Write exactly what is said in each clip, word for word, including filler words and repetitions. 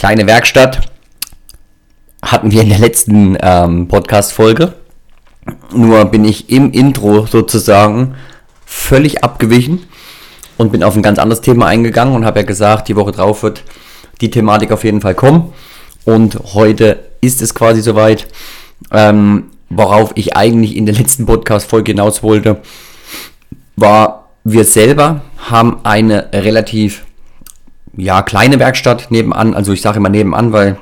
kleine Werkstatt hatten wir in der letzten ähm, Podcast-Folge. Nur bin ich im Intro sozusagen völlig abgewichen und bin auf ein ganz anderes Thema eingegangen und habe ja gesagt, die Woche drauf wird die Thematik auf jeden Fall kommen. Und heute ist es quasi soweit, ähm, worauf ich eigentlich in der letzten Podcast-Folge hinaus wollte, war, wir selber haben eine relativ ja, kleine Werkstatt nebenan. Also ich sage immer nebenan, weil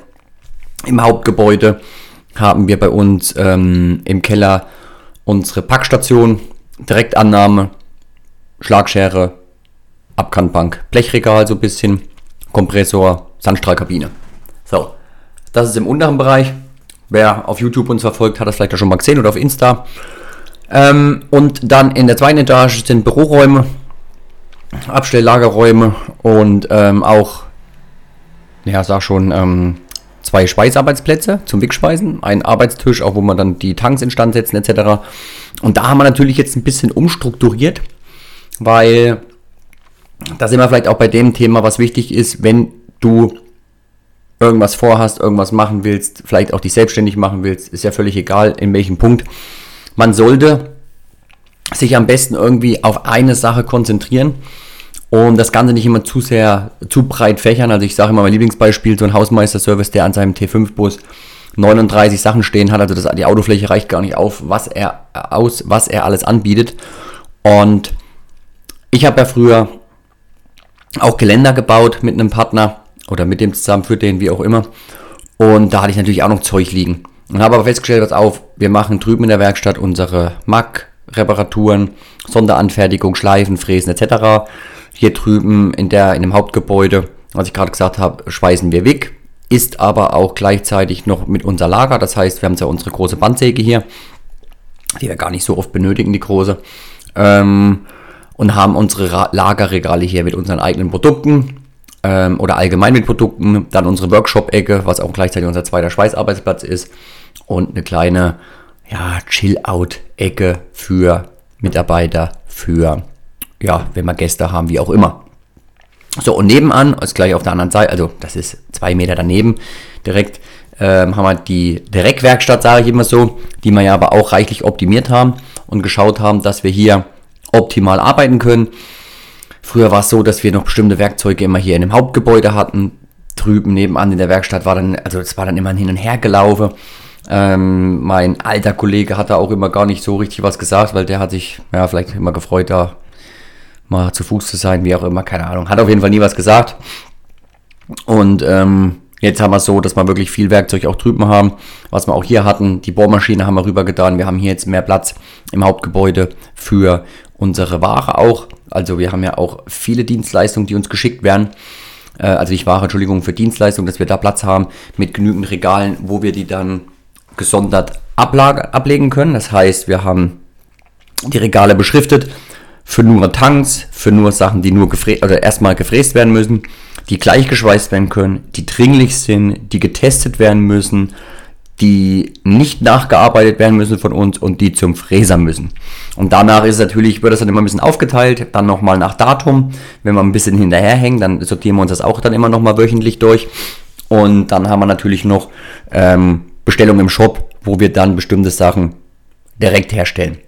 im Hauptgebäude haben wir bei uns ähm, im Keller unsere Packstation, Direktannahme, Schlagschere, Abkantbank, Blechregal so ein bisschen, Kompressor, Sandstrahlkabine. So, das ist im unteren Bereich. Wer auf YouTube uns verfolgt, hat das vielleicht auch schon mal gesehen oder auf Insta. Ähm, und dann in der zweiten Etage sind Büroräume, Abstelllagerräume und ähm, auch, ja sag schon, ähm, zwei Schweißarbeitsplätze zum Wickspeisen, einen Arbeitstisch, auch wo man dann die Tanks instand setzen et cetera. Und da haben wir natürlich jetzt ein bisschen umstrukturiert, weil da sind wir vielleicht auch bei dem Thema, was wichtig ist, wenn du irgendwas vorhast, irgendwas machen willst, vielleicht auch dich selbstständig machen willst, ist ja völlig egal, in welchem Punkt. Man sollte sich am besten irgendwie auf eine Sache konzentrieren und das Ganze nicht immer zu sehr, zu breit fächern. Also ich sage immer mein Lieblingsbeispiel, so ein Hausmeister-Service, der an seinem T fünf Bus neununddreißig Sachen stehen hat, also das, die Autofläche reicht gar nicht auf, was er aus, was er alles anbietet. Und ich habe ja früher auch Geländer gebaut mit einem Partner oder mit dem zusammen, für den, wie auch immer. Und da hatte ich natürlich auch noch Zeug liegen. Und habe aber festgestellt, pass auf, wir machen drüben in der Werkstatt unsere Mack-Reparaturen, Sonderanfertigung, Schleifen, Fräsen et cetera. Hier drüben in, der, in dem Hauptgebäude, was ich gerade gesagt habe, schweißen wir weg. Ist aber auch gleichzeitig noch mit unser Lager. Das heißt, wir haben ja unsere große Bandsäge hier, die wir gar nicht so oft benötigen, die große. Ähm, und haben unsere Ra- Lagerregale hier mit unseren eigenen Produkten. Oder allgemein mit Produkten, dann unsere Workshop-Ecke, was auch gleichzeitig unser zweiter Schweißarbeitsplatz ist und eine kleine ja, Chill-Out-Ecke für Mitarbeiter, für, ja, wenn wir Gäste haben, wie auch immer. So, und nebenan, ist gleich auf der anderen Seite, also das ist zwei Meter daneben, direkt ähm, haben wir die Direktwerkstatt, sage ich immer so, die wir ja aber auch reichlich optimiert haben und geschaut haben, dass wir hier optimal arbeiten können. Früher war es so, dass wir noch bestimmte Werkzeuge immer hier in dem Hauptgebäude hatten. Drüben nebenan in der Werkstatt war dann, also es war dann immer ein Hin- und Hergelaufe. Ähm, mein alter Kollege hat da auch immer gar nicht so richtig was gesagt, weil der hat sich ja vielleicht immer gefreut, da mal zu Fuß zu sein, wie auch immer, keine Ahnung. Hat auf jeden Fall nie was gesagt. Und ähm, jetzt haben wir es so, dass wir wirklich viel Werkzeug auch drüben haben, was wir auch hier hatten. Die Bohrmaschine haben wir rübergetan. Wir haben hier jetzt mehr Platz im Hauptgebäude für unsere Ware auch. Also wir haben ja auch viele Dienstleistungen, die uns geschickt werden, äh, also nicht Ware, Entschuldigung, für Dienstleistungen, dass wir da Platz haben mit genügend Regalen, wo wir die dann gesondert ablag- ablegen können. Das heißt, wir haben die Regale beschriftet für nur Tanks, für nur Sachen, die nur gefrä- oder erstmal gefräst werden müssen, die gleich geschweißt werden können, die dringlich sind, die getestet werden müssen, die nicht nachgearbeitet werden müssen von uns und die zum Fräser müssen. Und danach ist natürlich, wird das dann immer ein bisschen aufgeteilt, dann nochmal nach Datum. Wenn wir ein bisschen hinterherhängen, dann sortieren wir uns das auch dann immer nochmal wöchentlich durch. Und dann haben wir natürlich noch ähm, Bestellungen im Shop, wo wir dann bestimmte Sachen direkt herstellen.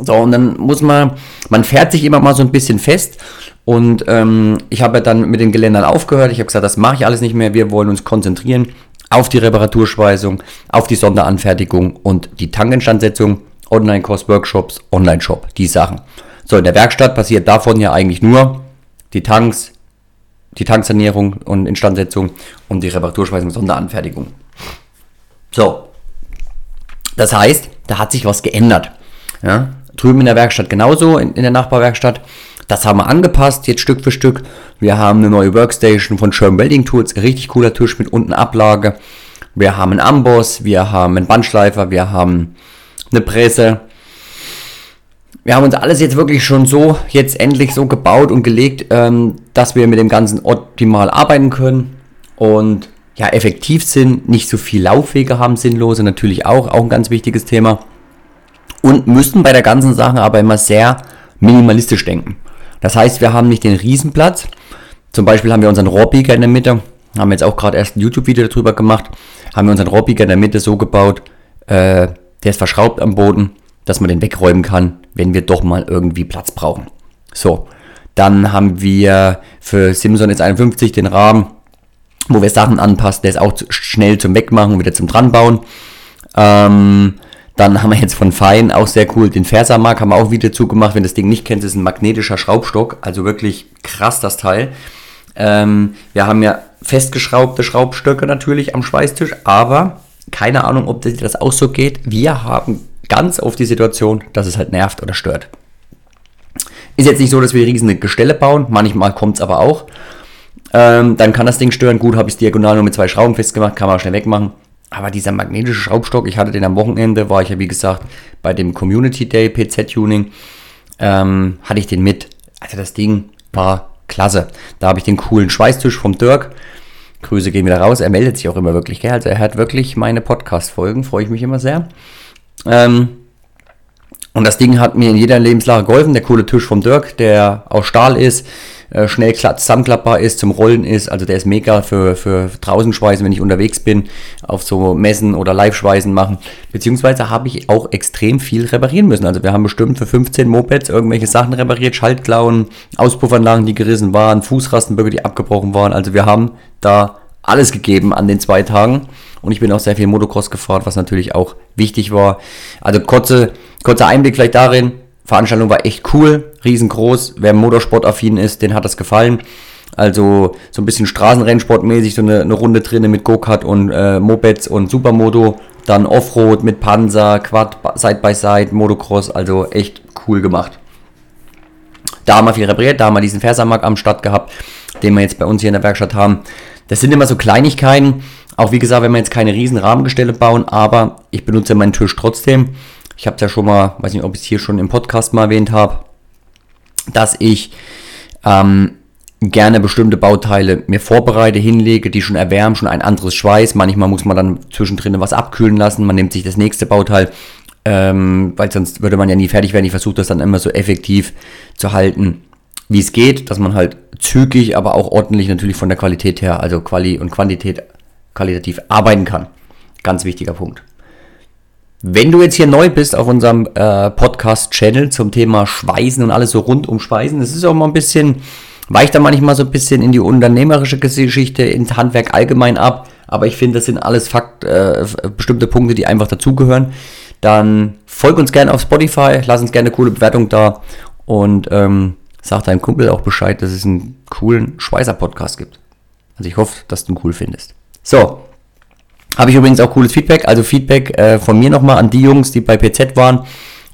So, und dann muss man, man fährt sich immer mal so ein bisschen fest. Und ähm, ich habe ja dann mit den Geländern aufgehört. Ich habe gesagt, das mache ich alles nicht mehr. Wir wollen uns konzentrieren auf die Reparaturschweißung, auf die Sonderanfertigung und die Tankinstandsetzung, Online-Kurs, Workshops, Online-Shop, die Sachen. So, in der Werkstatt passiert davon ja eigentlich nur die Tanks, die Tanksanierung und Instandsetzung und die Reparaturschweißung, Sonderanfertigung. So, das heißt, da hat sich was geändert. Ja? Drüben in der Werkstatt genauso, in, in der Nachbarwerkstatt. Das haben wir angepasst, jetzt Stück für Stück. Wir haben eine neue Workstation von Schirm Welding Tools, ein richtig cooler Tisch mit unten Ablage. Wir haben einen Amboss, wir haben einen Bandschleifer, wir haben eine Presse. Wir haben uns alles jetzt wirklich schon so, jetzt endlich so gebaut und gelegt, ähm, dass wir mit dem Ganzen optimal arbeiten können und ja effektiv sind, nicht so viel Laufwege haben, sinnlose natürlich auch, auch ein ganz wichtiges Thema. Und müssen bei der ganzen Sache aber immer sehr minimalistisch denken. Das heißt, wir haben nicht den Riesenplatz. Zum Beispiel haben wir unseren Rohrbiker in der Mitte. haben wir jetzt auch gerade erst ein YouTube-Video darüber gemacht, haben wir unseren Rohrbiker in der Mitte so gebaut, äh, der ist verschraubt am Boden, dass man den wegräumen kann, wenn wir doch mal irgendwie Platz brauchen. So, dann haben wir für Simson S einundfünfzig den Rahmen, wo wir Sachen anpassen, der ist auch zu, schnell zum Wegmachen und wieder zum Dranbauen. Ähm, dann haben wir jetzt von Fein, auch sehr cool, den Fersamark, haben wir auch wieder zugemacht. Wenn das Ding nicht kennt, ist ein magnetischer Schraubstock, also wirklich krass das Teil. Ähm, wir haben ja festgeschraubte Schraubstöcke natürlich am Schweißtisch, aber keine Ahnung, ob das auch so geht. Wir haben ganz oft die Situation, dass es halt nervt oder stört. Ist jetzt nicht so, dass wir riesige Gestelle bauen, manchmal kommt es aber auch. Ähm, dann kann das Ding stören. Gut, habe ich es diagonal nur mit zwei Schrauben festgemacht, kann man auch schnell wegmachen. Aber dieser magnetische Schraubstock, ich hatte den am Wochenende, war ich ja wie gesagt bei dem Community Day P Z-Tuning, ähm, hatte ich den mit. Also das Ding war klasse. Da habe ich den coolen Schweißtisch vom Dirk. Grüße gehen wieder raus. Er meldet sich auch immer wirklich, gell? Also er hört wirklich meine Podcast-Folgen, freue ich mich immer sehr. Ähm, und das Ding hat mir in jeder Lebenslage geholfen. Der coole Tisch vom Dirk, der aus Stahl ist, äh, schnell zusammenklappbar ist, zum Rollen ist. Also der ist mega für, für draußen schweißen, wenn ich unterwegs bin, auf so Messen oder Live-Schweißen machen. Beziehungsweise habe ich auch extrem viel reparieren müssen. Also wir haben bestimmt für fünfzehn Mopeds irgendwelche Sachen repariert, Schaltklauen, Auspuffanlagen, die gerissen waren, Fußrastenböcke, die abgebrochen waren. Also wir haben da alles gegeben an den zwei Tagen. Und ich bin auch sehr viel Motocross gefahren, was natürlich auch wichtig war. Also kurze, kurzer Einblick vielleicht darin. Veranstaltung war echt cool, riesengroß. Wer motorsportaffin ist, den hat das gefallen. Also so ein bisschen Straßenrennsportmäßig, so eine, eine Runde drinne mit Go-Kart und äh, Mopeds und Supermoto. Dann Offroad mit Panzer, Quad, Side-by-Side, Motocross. Also echt cool gemacht. Da haben wir viel repariert, da haben wir diesen Fersamark am Start gehabt, den wir jetzt bei uns hier in der Werkstatt haben. Das sind immer so Kleinigkeiten. Auch wie gesagt, wenn wir jetzt keine riesen Rahmengestelle bauen, aber ich benutze meinen Tisch trotzdem. Ich habe es ja schon mal, weiß nicht, ob ich es hier schon im Podcast mal erwähnt habe, dass ich ähm, gerne bestimmte Bauteile mir vorbereite, hinlege, die schon erwärmen, schon ein anderes Schweiß. Manchmal muss man dann zwischendrin was abkühlen lassen, man nimmt sich das nächste Bauteil, ähm, weil sonst würde man ja nie fertig werden. Ich versuche das dann immer so effektiv zu halten, wie es geht, dass man halt zügig, aber auch ordentlich natürlich von der Qualität her, also Quali und Quantität, qualitativ arbeiten kann. Ganz wichtiger Punkt. Wenn du jetzt hier neu bist auf unserem äh, Podcast-Channel zum Thema Schweißen und alles so rund um Schweißen, das ist auch mal ein bisschen, weicht da manchmal so ein bisschen in die unternehmerische Geschichte, ins Handwerk allgemein ab, aber ich finde, das sind alles Fakt, äh, bestimmte Punkte, die einfach dazugehören. Dann folg uns gerne auf Spotify, lass uns gerne eine coole Bewertung da und ähm, sag deinem Kumpel auch Bescheid, dass es einen coolen Schweißer-Podcast gibt. Also ich hoffe, dass du ihn cool findest. So, habe ich übrigens auch cooles Feedback, also Feedback äh, von mir nochmal an die Jungs, die bei P Z waren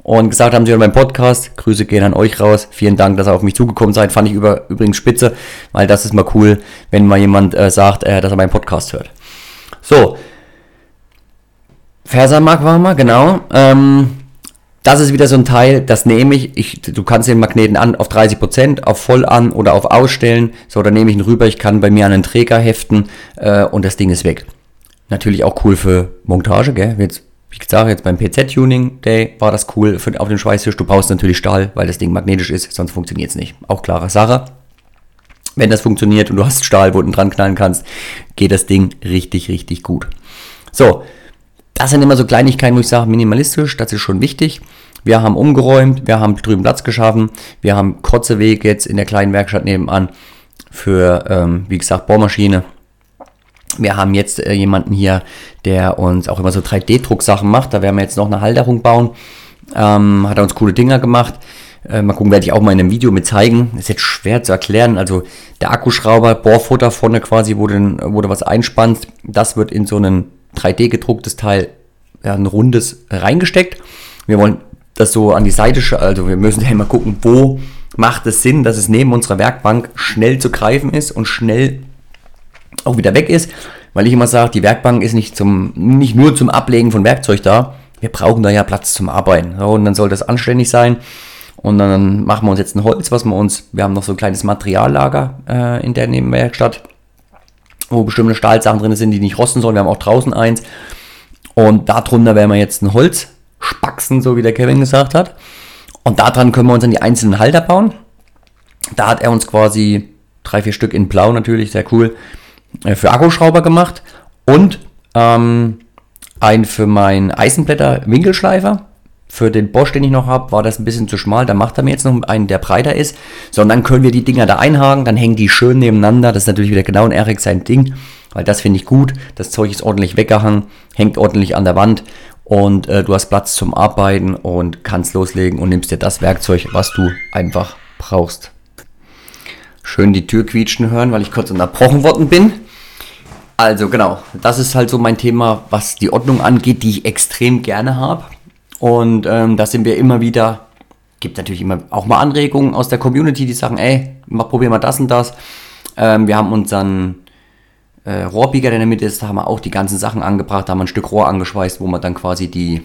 und gesagt haben, sie hören meinen Podcast, Grüße gehen an euch raus, vielen Dank, dass ihr auf mich zugekommen seid, fand ich über, übrigens spitze, weil das ist mal cool, wenn mal jemand äh, sagt, äh, dass er meinen Podcast hört. So, Fersamark war mal, genau, ähm, das ist wieder so ein Teil, das nehme ich, ich du kannst den Magneten an auf dreißig Prozent, auf voll an oder auf ausstellen, so, dann nehme ich ihn rüber, ich kann bei mir an einen Träger heften äh, und das Ding ist weg. Natürlich auch cool für Montage, gell, jetzt, wie gesagt, jetzt beim P Z-Tuning Day war das cool für, auf dem Schweißtisch, du brauchst natürlich Stahl, weil das Ding magnetisch ist, sonst funktioniert es nicht, auch klare Sache. Wenn das funktioniert und du hast Stahl, wo du dran knallen kannst, geht das Ding richtig, richtig gut. So, das sind immer so Kleinigkeiten, wo ich sage, minimalistisch, das ist schon wichtig. Wir haben umgeräumt, wir haben drüben Platz geschaffen, wir haben kurze Weg jetzt in der kleinen Werkstatt nebenan für, ähm, wie gesagt, Bohrmaschine. Wir haben jetzt äh, jemanden hier, der uns auch immer so drei D Druck Sachen macht, da werden wir jetzt noch eine Halterung bauen. Ähm, hat er uns coole Dinger gemacht. Äh, mal gucken, werde ich auch mal in einem Video mit zeigen. Ist jetzt schwer zu erklären. Also der Akkuschrauber, Bohrfutter vorne quasi, wo du, wo du was einspannst, das wird in so einen drei D gedrucktes Teil, ja, ein rundes reingesteckt. Wir wollen das so an die Seite, also wir müssen ja immer gucken, wo macht es Sinn, dass es neben unserer Werkbank schnell zu greifen ist und schnell auch wieder weg ist, weil ich immer sage, die Werkbank ist nicht zum, nicht nur zum Ablegen von Werkzeug da, wir brauchen da ja Platz zum Arbeiten. So, und dann soll das anständig sein und dann machen wir uns jetzt ein Holz, was wir uns, wir haben noch so ein kleines Materiallager äh, in der Nebenwerkstatt, wo bestimmte Stahlsachen drin sind, die nicht rosten sollen. Wir haben auch draußen eins. Und darunter werden wir jetzt ein Holz spaxen, so wie der Kevin gesagt hat. Und daran können wir uns dann die einzelnen Halter bauen. Da hat er uns quasi drei, vier Stück in Blau natürlich, sehr cool, für Akkuschrauber gemacht und ähm, einen für meinen Eisenblätter-Winkelschleifer. Für den Bosch, den ich noch habe, war das ein bisschen zu schmal. Da macht er mir jetzt noch einen, der breiter ist. So, und dann können wir die Dinger da einhaken. Dann hängen die schön nebeneinander. Das ist natürlich wieder genau ein Eric sein Ding. Weil das finde ich gut. Das Zeug ist ordentlich weggehangen. Hängt ordentlich an der Wand. Und äh, du hast Platz zum Arbeiten und kannst loslegen und nimmst dir das Werkzeug, was du einfach brauchst. Schön die Tür quietschen hören, weil ich kurz unterbrochen worden bin. Also genau, das ist halt so mein Thema, was die Ordnung angeht, die ich extrem gerne habe. Und ähm, da sind wir immer wieder, gibt natürlich immer auch mal Anregungen aus der Community, die sagen, ey, mal, probier mal das und das. Ähm, wir haben unseren äh, Rohrbiegel, der in der Mitte ist, da haben wir auch die ganzen Sachen angebracht, da haben wir ein Stück Rohr angeschweißt, wo man dann quasi die,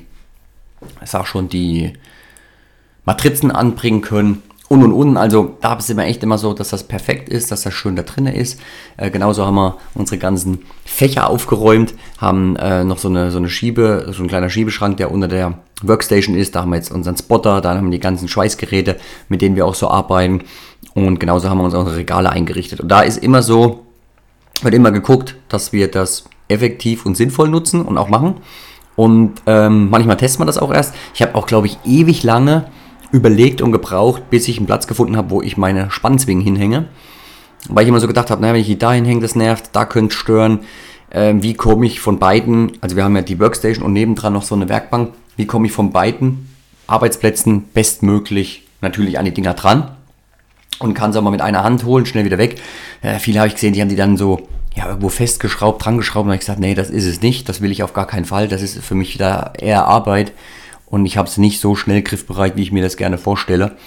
ich sag schon, die Matrizen anbringen können und und und. Also da sind wir echt immer so, dass das perfekt ist, dass das schön da drin ist. Äh, genauso haben wir unsere ganzen Fächer aufgeräumt, haben äh, noch so eine, so eine Schiebe, so ein kleiner Schiebeschrank, der unter der Workstation ist, da haben wir jetzt unseren Spotter, da haben wir die ganzen Schweißgeräte, mit denen wir auch so arbeiten, und genauso haben wir uns unsere Regale eingerichtet. Und da ist immer so, wird immer geguckt, dass wir das effektiv und sinnvoll nutzen und auch machen, und ähm, manchmal testen wir das auch erst. Ich habe auch, glaube ich, ewig lange überlegt und gebraucht, bis ich einen Platz gefunden habe, wo ich meine Spannzwingen hinhänge, weil ich immer so gedacht habe, naja, wenn ich die da hinhänge, das nervt, da könnte es stören, ähm, wie komme ich von beiden, also wir haben ja die Workstation und nebendran noch so eine Werkbank, wie komme ich von beiden Arbeitsplätzen bestmöglich natürlich an die Dinger dran und kann es auch mal mit einer Hand holen, schnell wieder weg. Äh, viele habe ich gesehen, die haben die dann so ja, irgendwo festgeschraubt, dran geschraubt, und habe ich gesagt, nee, das ist es nicht, das will ich auf gar keinen Fall, das ist für mich wieder eher Arbeit und ich habe es nicht so schnell griffbereit, wie ich mir das gerne vorstelle,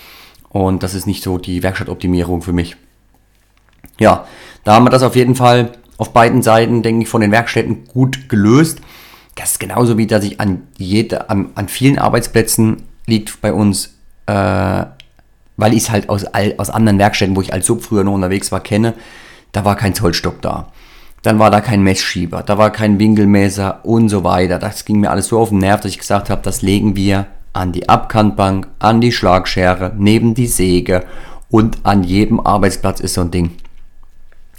und das ist nicht so die Werkstattoptimierung für mich. Ja, da haben wir das auf jeden Fall auf beiden Seiten, denke ich, von den Werkstätten gut gelöst. Das ist genauso wie, dass ich an, jede, an, an vielen Arbeitsplätzen liegt bei uns, äh, weil ich es halt aus, aus anderen Werkstätten, wo ich als Sub früher noch unterwegs war, kenne, da war kein Zollstock da. Dann war da kein Messschieber, da war kein Winkelmesser und so weiter. Das ging mir alles so auf den Nerv, dass ich gesagt habe, das legen wir an die Abkantbank, an die Schlagschere, neben die Säge, und an jedem Arbeitsplatz ist so ein Ding.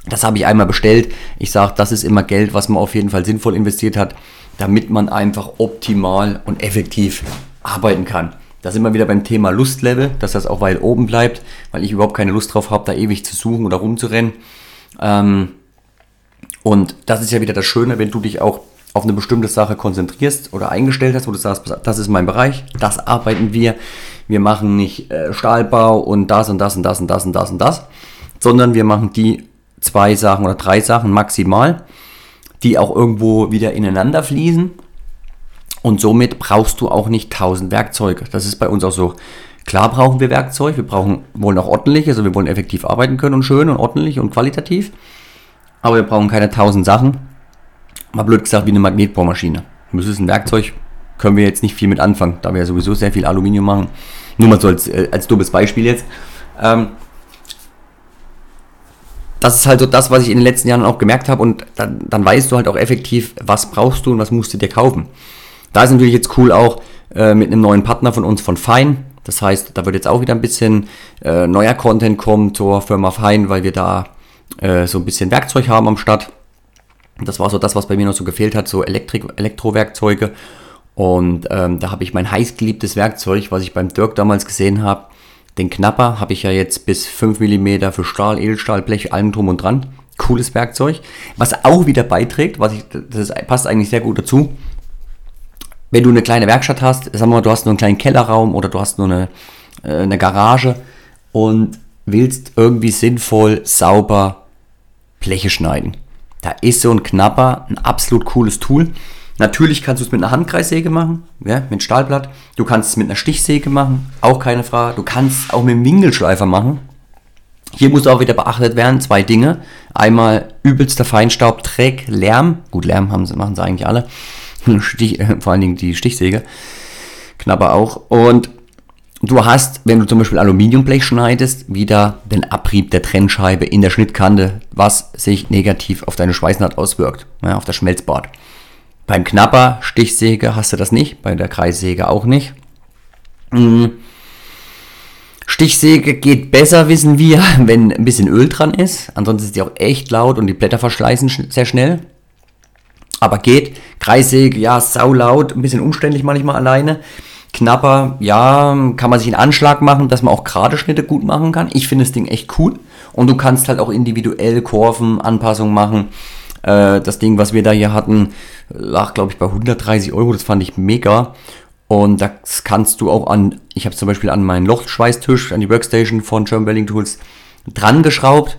Das habe ich einmal bestellt. Ich sage, das ist immer Geld, was man auf jeden Fall sinnvoll investiert hat, damit man einfach optimal und effektiv arbeiten kann. Da sind wir wieder beim Thema Lustlevel, dass das auch weit oben bleibt, weil ich überhaupt keine Lust drauf habe, da ewig zu suchen oder rumzurennen. Und das ist ja wieder das Schöne, wenn du dich auch auf eine bestimmte Sache konzentrierst oder eingestellt hast, wo du sagst, das ist mein Bereich, das arbeiten wir, wir machen nicht Stahlbau und das und das und das und das und das und das, sondern wir machen die zwei Sachen oder drei Sachen maximal, die auch irgendwo wieder ineinander fließen, und somit brauchst du auch nicht tausend Werkzeuge. Das ist bei uns auch so. Klar brauchen wir Werkzeug, wir brauchen, wollen auch ordentlich, also wir wollen effektiv arbeiten können und schön und ordentlich und qualitativ, aber wir brauchen keine tausend Sachen, mal blöd gesagt, wie eine Magnetbohrmaschine. Das ist ein Werkzeug, können wir jetzt nicht viel mit anfangen, da wir ja sowieso sehr viel Aluminium machen, nur mal so als, als dummes Beispiel jetzt. Ähm, Das ist halt so das, was ich in den letzten Jahren auch gemerkt habe, und dann, dann weißt du halt auch effektiv, was brauchst du und was musst du dir kaufen. Da ist natürlich jetzt cool auch äh, mit einem neuen Partner von uns, von Fein. Das heißt, da wird jetzt auch wieder ein bisschen äh, neuer Content kommen zur Firma Fein, weil wir da äh, so ein bisschen Werkzeug haben am Start. Das war so das, was bei mir noch so gefehlt hat, so Elektrik, Elektrowerkzeuge. Und ähm, da habe ich mein heißgeliebtes Werkzeug, was ich beim Dirk damals gesehen habe. Den Knapper habe ich ja jetzt bis fünf Millimeter für Stahl, Edelstahl, Blech, allem drum und dran. Cooles Werkzeug, was auch wieder beiträgt, was ich, das passt eigentlich sehr gut dazu. Wenn du eine kleine Werkstatt hast, sagen wir mal, du hast nur einen kleinen Kellerraum oder du hast nur eine, eine Garage und willst irgendwie sinnvoll, sauber Bleche schneiden. Da ist so ein Knapper ein absolut cooles Tool. Natürlich kannst du es mit einer Handkreissäge machen, ja, mit Stahlblatt. Du kannst es mit einer Stichsäge machen, auch keine Frage. Du kannst es auch mit einem Winkelschleifer machen. Hier muss auch wieder beachtet werden, zwei Dinge. Einmal übelster Feinstaub, Dreck, Lärm. Gut, Lärm haben sie, machen sie eigentlich alle. Stich, äh, vor allen Dingen die Stichsäge. Knapper auch. Und du hast, wenn du zum Beispiel Aluminiumblech schneidest, wieder den Abrieb der Trennscheibe in der Schnittkante, was sich negativ auf deine Schweißnaht auswirkt, ja, auf das Schmelzbad. Beim Knapper, Stichsäge hast du das nicht, bei der Kreissäge auch nicht. Stichsäge geht besser, wissen wir, wenn ein bisschen Öl dran ist. Ansonsten ist die auch echt laut und die Blätter verschleißen sch- sehr schnell. Aber geht. Kreissäge, ja, saulaut, ein bisschen umständlich manchmal alleine. Knapper, ja, kann man sich einen Anschlag machen, dass man auch gerade Schnitte gut machen kann. Ich finde das Ding echt cool. Und du kannst halt auch individuell Kurven, Anpassungen machen. Äh, das Ding, was wir da hier hatten, lag, glaube ich, bei hundertdreißig Euro. Das fand ich mega. Und das kannst du auch an, ich habe zum Beispiel an meinen Lochschweißtisch, an die Workstation von German Welding Tools dran geschraubt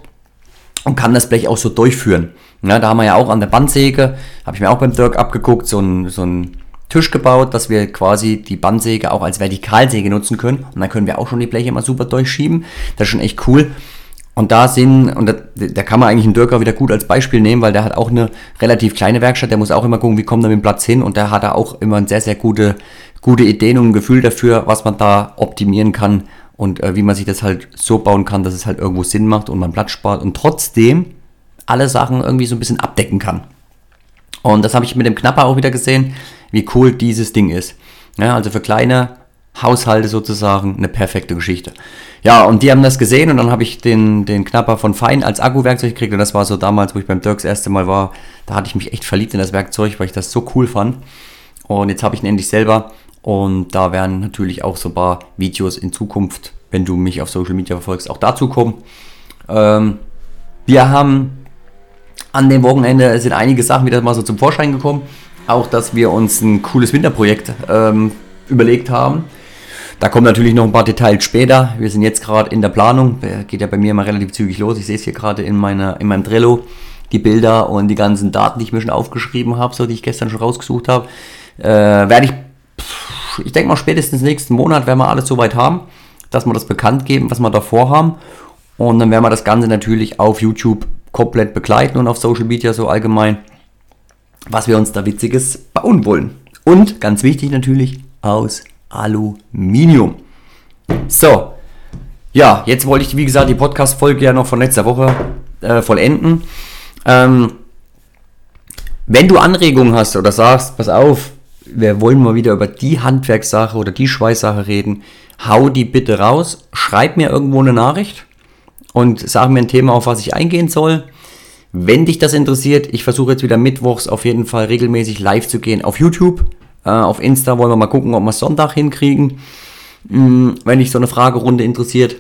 und kann das Blech auch so durchführen. Ja, da haben wir ja auch an der Bandsäge, habe ich mir auch beim Dirk abgeguckt, so einen so einen Tisch gebaut, dass wir quasi die Bandsäge auch als Vertikalsäge nutzen können. Und dann können wir auch schon die Bleche immer super durchschieben. Das ist schon echt cool. Und da sind, und da, da kann man eigentlich einen Dirk auch wieder gut als Beispiel nehmen, weil der hat auch eine relativ kleine Werkstatt, der muss auch immer gucken, wie kommt er mit dem Platz hin, und der hat da auch immer ein sehr, sehr gute, gute Ideen und ein Gefühl dafür, was man da optimieren kann und äh, wie man sich das halt so bauen kann, dass es halt irgendwo Sinn macht und man Platz spart und trotzdem alle Sachen irgendwie so ein bisschen abdecken kann. Und das habe ich mit dem Knapper auch wieder gesehen, wie cool dieses Ding ist. Ja, also für kleine Haushalte sozusagen eine perfekte Geschichte. Ja, und die haben das gesehen, und dann habe ich den, den Knapper von Fein als Akkuwerkzeug gekriegt, und das war so damals, wo ich beim Dirk das erste Mal war, da hatte ich mich echt verliebt in das Werkzeug, weil ich das so cool fand, und jetzt habe ich ihn endlich selber, und da werden natürlich auch so ein paar Videos in Zukunft, wenn du mich auf Social Media verfolgst, auch dazu kommen. Ähm, wir haben an dem Wochenende sind einige Sachen wieder mal so zum Vorschein gekommen, auch dass wir uns ein cooles Winterprojekt ähm, überlegt haben. Da kommen natürlich noch ein paar Details später. Wir sind jetzt gerade in der Planung. Geht ja bei mir immer relativ zügig los. Ich sehe es hier gerade in, meiner, in meinem Trello. Die Bilder und die ganzen Daten, die ich mir schon aufgeschrieben habe, so die ich gestern schon rausgesucht habe. Äh, werde ich, ich denke mal spätestens nächsten Monat werden wir alles soweit haben, dass wir das bekannt geben, was wir da vorhaben. Und dann werden wir das Ganze natürlich auf YouTube komplett begleiten und auf Social Media so allgemein, was wir uns da Witziges bauen wollen. Und ganz wichtig natürlich, aus Aluminium. So, ja, jetzt wollte ich, wie gesagt, die Podcast-Folge ja noch von letzter Woche äh, vollenden. Ähm, wenn du Anregungen hast oder sagst, pass auf, wir wollen mal wieder über die Handwerkssache oder die Schweißsache reden, hau die bitte raus, schreib mir irgendwo eine Nachricht und sag mir ein Thema, auf was ich eingehen soll. Wenn dich das interessiert, ich versuche jetzt wieder mittwochs auf jeden Fall regelmäßig live zu gehen auf YouTube. Auf Insta wollen wir mal gucken, ob wir es Sonntag hinkriegen, wenn dich so eine Fragerunde interessiert.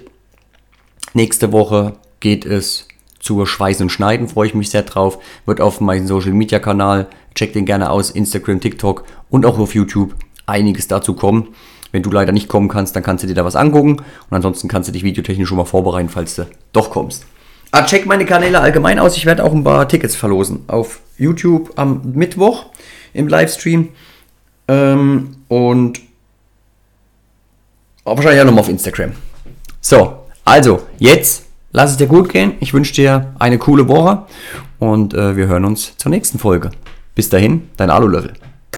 Nächste Woche geht es zur Schweißen und Schneiden, freue ich mich sehr drauf. Wird auf meinem Social Media Kanal, check den gerne aus, Instagram, TikTok und auch auf YouTube einiges dazu kommen. Wenn du leider nicht kommen kannst, dann kannst du dir da was angucken, und ansonsten kannst du dich videotechnisch schon mal vorbereiten, falls du doch kommst. Ah, check meine Kanäle allgemein aus, ich werde auch ein paar Tickets verlosen. Auf YouTube am Mittwoch im Livestream. Ähm, und auch wahrscheinlich auch nochmal auf Instagram. So, also jetzt lass es dir gut gehen. Ich wünsche dir eine coole Woche, und äh, wir hören uns zur nächsten Folge. Bis dahin, dein Alu Löffel.